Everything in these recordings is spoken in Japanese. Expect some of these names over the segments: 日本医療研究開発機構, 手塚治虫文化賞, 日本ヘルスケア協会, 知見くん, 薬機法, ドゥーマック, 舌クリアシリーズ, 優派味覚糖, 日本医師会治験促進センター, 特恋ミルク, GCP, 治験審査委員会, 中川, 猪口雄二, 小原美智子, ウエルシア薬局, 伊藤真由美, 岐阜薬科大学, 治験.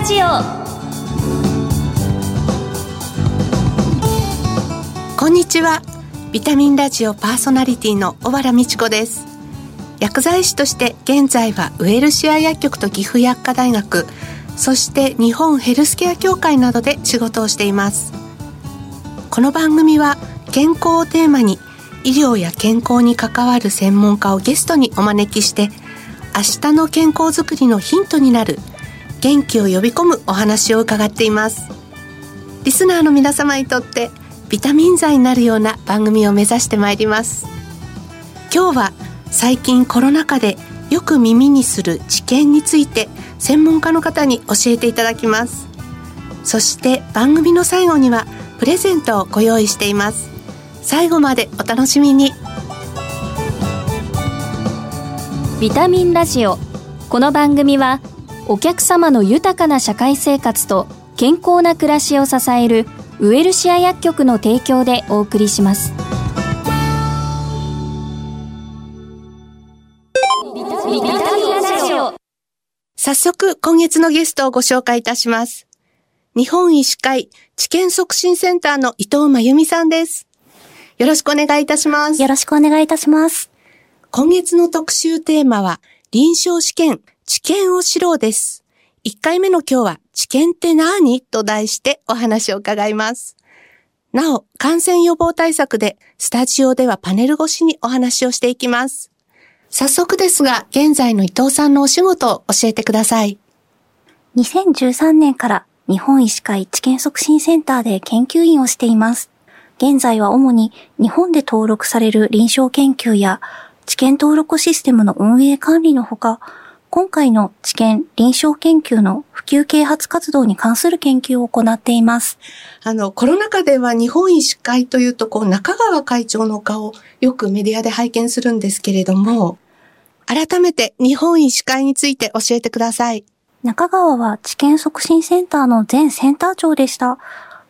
ラジオ。こんにちは。ビタミンラジオパーソナリティの小原美智子です。薬剤師として現在はウエルシア薬局と岐阜薬科大学、そして日本ヘルスケア協会などで仕事をしています。この番組は健康をテーマに医療や健康に関わる専門家をゲストにお招きして、明日の健康づくりのヒントになる元気を呼び込むお話を伺っています。リスナーの皆様にとってビタミン剤になるような番組を目指してまいります。今日は最近コロナ禍でよく耳にする治験について専門家の方に教えていただきます。そして番組の最後にはプレゼントをご用意しています。最後までお楽しみに。ビタミンラジオ。この番組はお客様の豊かな社会生活と健康な暮らしを支えるウエルシア薬局の提供でお送りします。早速今月のゲストをご紹介いたします。日本医師会治験促進センターの伊藤真由美さんです。よろしくお願いいたします。よろしくお願いいたします。今月の特集テーマは臨床試験、治験を知ろうです。1回目の今日は治験って何？と題してお話を伺います。なお、感染予防対策でスタジオではパネル越しにお話をしていきます。早速ですが、現在の伊藤さんのお仕事を教えてください。2013年から日本医師会治験促進センターで研究員をしています。現在は主に日本で登録される臨床研究や治験登録システムの運営管理のほか、今回の治験臨床研究の普及啓発活動に関する研究を行っています。コロナ禍では日本医師会というと中川会長の顔をよくメディアで拝見するんですけれども、改めて日本医師会について教えてください。中川は治験促進センターの前センター長でした。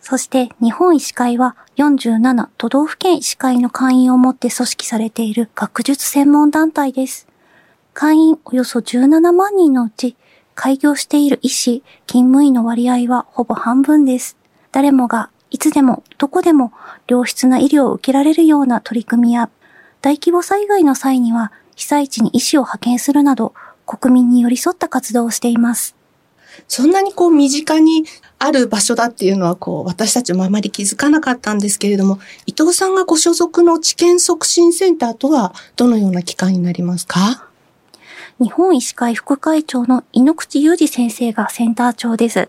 そして日本医師会は47都道府県医師会の会員をもって組織されている学術専門団体です。会員およそ17万人のうち、開業している医師、勤務医の割合はほぼ半分です。誰もがいつでもどこでも良質な医療を受けられるような取り組みや、大規模災害の際には被災地に医師を派遣するなど、国民に寄り添った活動をしています。そんなに身近にある場所だっていうのは私たちもあまり気づかなかったんですけれども、伊藤さんがご所属の治験促進センターとはどのような機関になりますか？日本医師会副会長の猪口雄二先生がセンター長です。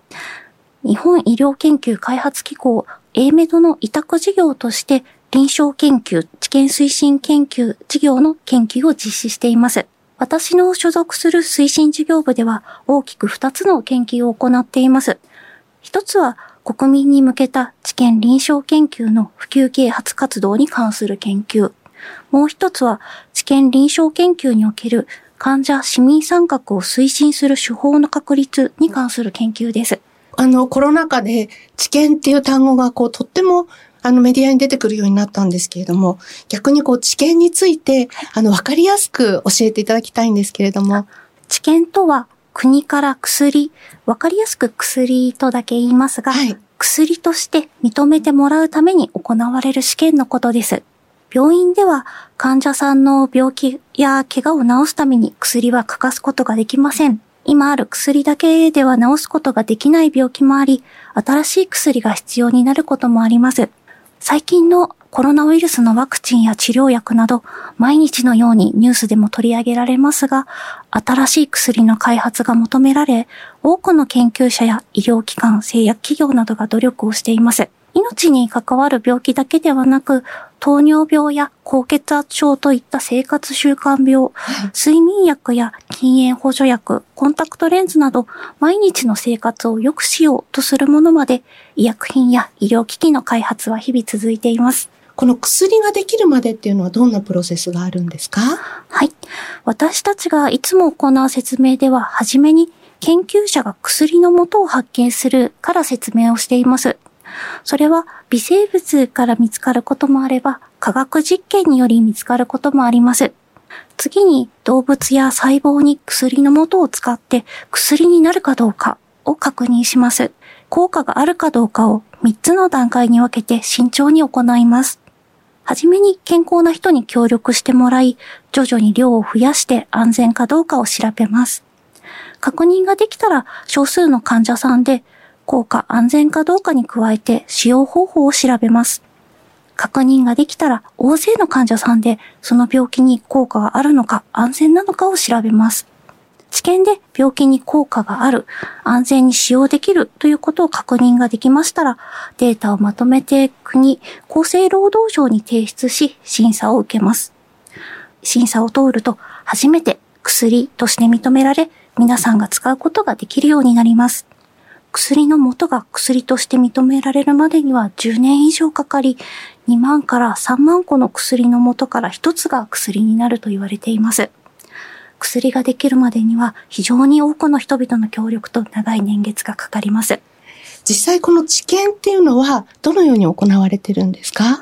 日本医療研究開発機構 A メドの委託事業として臨床研究、治験推進研究事業の研究を実施しています。私の所属する推進事業部では大きく2つの研究を行っています。一つは国民に向けた治験臨床研究の普及啓発活動に関する研究。もう一つは治験臨床研究における患者市民参画を推進する手法の確立に関する研究です。コロナ禍で治験っていう単語がとってもメディアに出てくるようになったんですけれども、逆に治験についてわかりやすく教えていただきたいんですけれども。治験とは国から薬、わかりやすく薬とだけ言いますが、はい、薬として認めてもらうために行われる試験のことです。病院では患者さんの病気や怪我を治すために薬は欠かすことができません。今ある薬だけでは治すことができない病気もあり、新しい薬が必要になることもあります。最近のコロナウイルスのワクチンや治療薬など、毎日のようにニュースでも取り上げられますが、新しい薬の開発が求められ、多くの研究者や医療機関、製薬企業などが努力をしています。命に関わる病気だけではなく、糖尿病や高血圧症といった生活習慣病、睡眠薬や禁煙補助薬、コンタクトレンズなど、毎日の生活を良くしようとするものまで、医薬品や医療機器の開発は日々続いています。この薬ができるまでっていうのはどんなプロセスがあるんですか？はい。私たちがいつも行う説明では、はじめに研究者が薬の元を発見するから説明をしています。それは微生物から見つかることもあれば、科学実験により見つかることもあります。次に動物や細胞に薬の元を使って薬になるかどうか、を確認します。効果があるかどうかを3つの段階に分けて慎重に行います。はじめに健康な人に協力してもらい、徐々に量を増やして安全かどうかを調べます。確認ができたら少数の患者さんで効果安全かどうかに加えて使用方法を調べます。確認ができたら大勢の患者さんでその病気に効果があるのか安全なのかを調べます。治験で病気に効果がある、安全に使用できるということを確認ができましたら、データをまとめて国、厚生労働省に提出し、審査を受けます。審査を通ると、初めて薬として認められ、皆さんが使うことができるようになります。薬の元が薬として認められるまでには10年以上かかり、2万から3万個の薬の元から1つが薬になると言われています。薬ができるまでには非常に多くの人々の協力と長い年月がかかります。実際この治験っていうのはどのように行われてるんですか？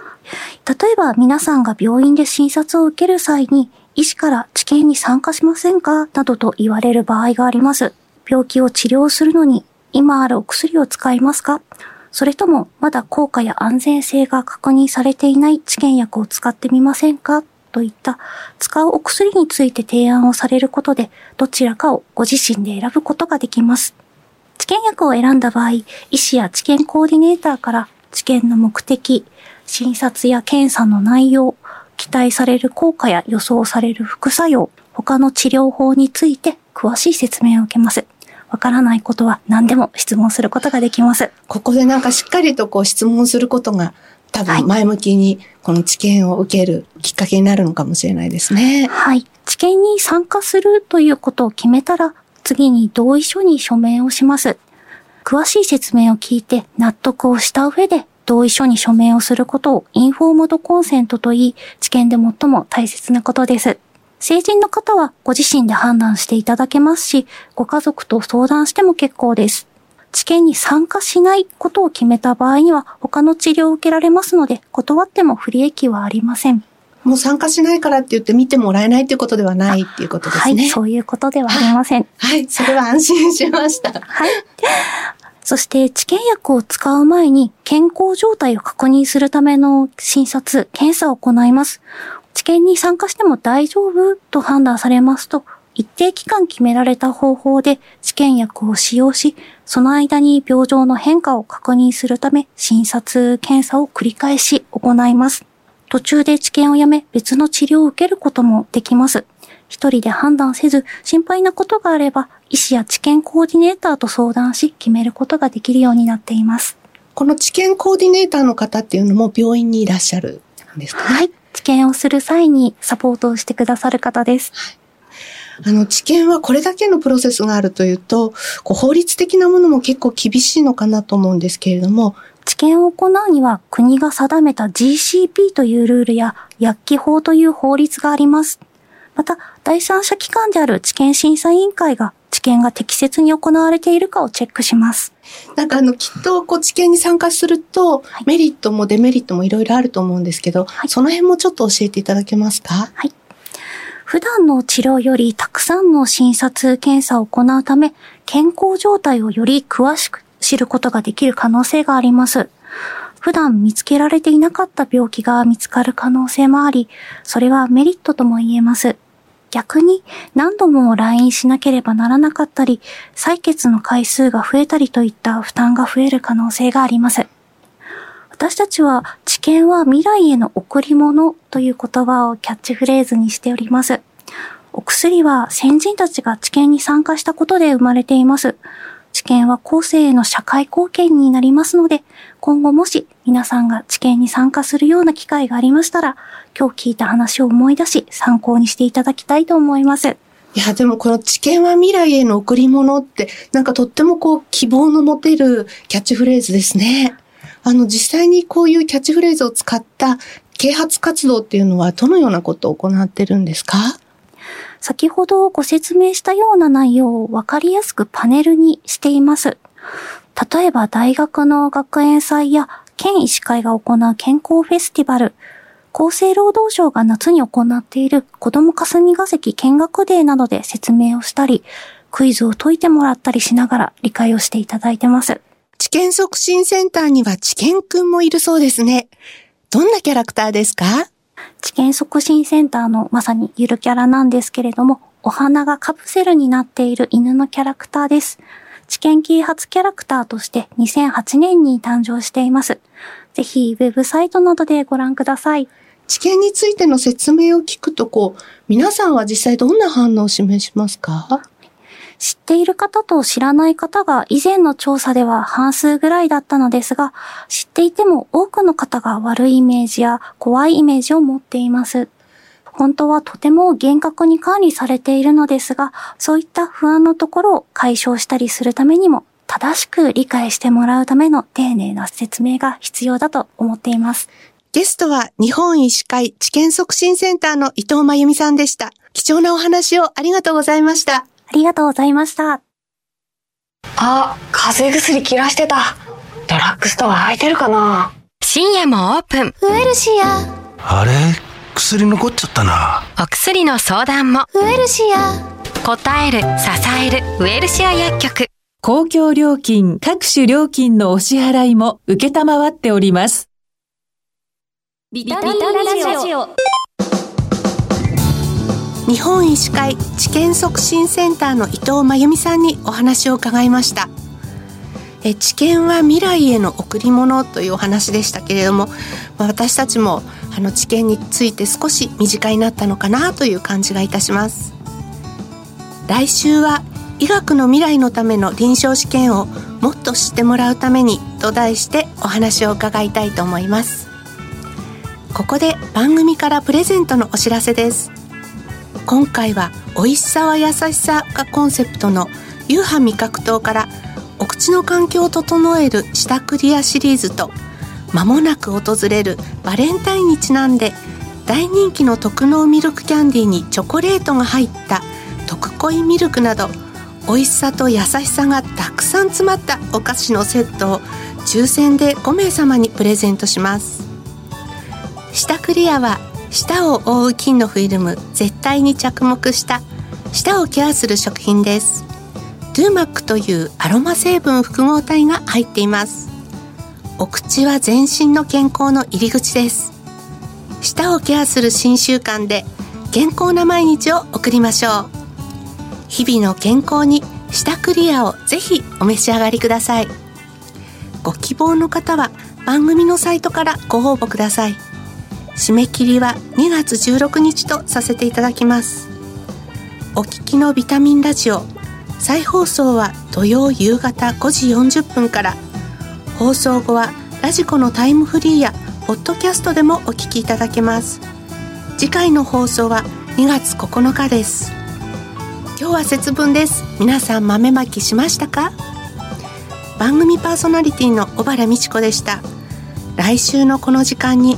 例えば皆さんが病院で診察を受ける際に医師から治験に参加しませんかなどと言われる場合があります。病気を治療するのに今あるお薬を使いますか？それともまだ効果や安全性が確認されていない治験薬を使ってみませんか？といった使うお薬について提案をされることで、どちらかをご自身で選ぶことができます。治験薬を選んだ場合、医師や治験コーディネーターから治験の目的、診察や検査の内容、期待される効果や予想される副作用、他の治療法について詳しい説明を受けます。わからないことは何でも質問することができます。ここでしっかりと質問することが多分前向きにこの治験を受けるきっかけになるのかもしれないですね。はい。治験に参加するということを決めたら、次に同意書に署名をします。詳しい説明を聞いて納得をした上で同意書に署名をすることをインフォームドコンセントといい、治験で最も大切なことです。成人の方はご自身で判断していただけますし、ご家族と相談しても結構です。治験に参加しないことを決めた場合には他の治療を受けられますので、断っても不利益はありません。もう参加しないからって言って見てもらえないということではないっていうことですね。はい、そういうことではありません。はい、それは安心しました。はい。そして治験薬を使う前に健康状態を確認するための診察、検査を行います。治験に参加しても大丈夫と判断されますと、一定期間決められた方法で治験薬を使用し、その間に病状の変化を確認するため診察検査を繰り返し行います。途中で治験をやめ別の治療を受けることもできます。一人で判断せず心配なことがあれば医師や治験コーディネーターと相談し決めることができるようになっています。この治験コーディネーターの方っていうのも病院にいらっしゃるんですかね？はい。治験をする際にサポートをしてくださる方です。はい。治験はこれだけのプロセスがあるというと、法律的なものも結構厳しいのかなと思うんですけれども、治験を行うには国が定めた GCP というルールや薬機法という法律があります。また、第三者機関である治験審査委員会が治験が適切に行われているかをチェックします。きっと治験に参加すると、はい、メリットもデメリットもいろいろあると思うんですけど、はい、その辺もちょっと教えていただけますか？はい。普段の治療よりたくさんの診察検査を行うため、健康状態をより詳しく知ることができる可能性があります。普段見つけられていなかった病気が見つかる可能性もあり、それはメリットとも言えます。逆に何度も来院しなければならなかったり、採血の回数が増えたりといった負担が増える可能性があります。私たちは治験は未来への贈り物という言葉をキャッチフレーズにしております。お薬は先人たちが治験に参加したことで生まれています。治験は後世への社会貢献になりますので、今後もし皆さんが治験に参加するような機会がありましたら、今日聞いた話を思い出し参考にしていただきたいと思います。いや、でもこの治験は未来への贈り物ってとっても希望の持てるキャッチフレーズですね。実際にこういうキャッチフレーズを使った啓発活動っていうのはどのようなことを行ってるんですか？先ほどご説明したような内容をわかりやすくパネルにしています。例えば大学の学園祭や県医師会が行う健康フェスティバル、厚生労働省が夏に行っている子ども霞が関見学デーなどで説明をしたり、クイズを解いてもらったりしながら理解をしていただいてます。知見促進センターには知見くんもいるそうですね。どんなキャラクターですか？知見促進センターのまさにゆるキャラなんですけれども、お花がカプセルになっている犬のキャラクターです。知見啓発キャラクターとして2008年に誕生しています。ぜひウェブサイトなどでご覧ください。知見についての説明を聞くと皆さんは実際どんな反応を示しますか？知っている方と知らない方が以前の調査では半数ぐらいだったのですが、知っていても多くの方が悪いイメージや怖いイメージを持っています。本当はとても厳格に管理されているのですが、そういった不安のところを解消したりするためにも、正しく理解してもらうための丁寧な説明が必要だと思っています。ゲストは日本医師会知見促進センターの伊藤真由美さんでした。貴重なお話をありがとうございました。ありがとうございました。あ、風邪薬切らしてた。ドラッグストア空いてるかな。深夜もオープン。ウエルシア。あれ、薬残っちゃったな。お薬の相談も。ウエルシア。答える、支える、ウエルシア薬局。公共料金、各種料金のお支払いも受けたまわっております。ビタミンラジオ。日本医師会知見促進センターの伊藤真由美さんにお話を伺いました。知見は未来への贈り物というお話でしたけれども、私たちも知見について少し身近になったのかなという感じがいたします。来週は医学の未来のための臨床試験をもっと知ってもらうためにと題してお話を伺いたいと思います。ここで番組からプレゼントのお知らせです。今回はおいしさは優しさがコンセプトの優派味覚糖からお口の環境を整える舌クリアシリーズと、まもなく訪れるバレンタインにちなんで大人気の特濃ミルクキャンディーにチョコレートが入った特恋ミルクなど、おいしさと優しさがたくさん詰まったお菓子のセットを抽選で5名様にプレゼントします。舌クリアは舌を覆う菌のフィルム絶対に着目した舌をケアする食品です。ドゥーマックというアロマ成分複合体が入っています。お口は全身の健康の入り口です。舌をケアする新習慣で健康な毎日を送りましょう。日々の健康に舌クリアをぜひお召し上がりください。ご希望の方は番組のサイトからご応募ください。締め切りは2月16日とさせていただきます。お聞きのビタミンラジオ、再放送は土曜夕方5時40分から、放送後はラジコのタイムフリーやポッドキャストでもお聞きいただけます。次回の放送は2月9日です。今日は節分です。皆さん豆まきしましたか？番組パーソナリティの小原美智子でした。来週のこの時間に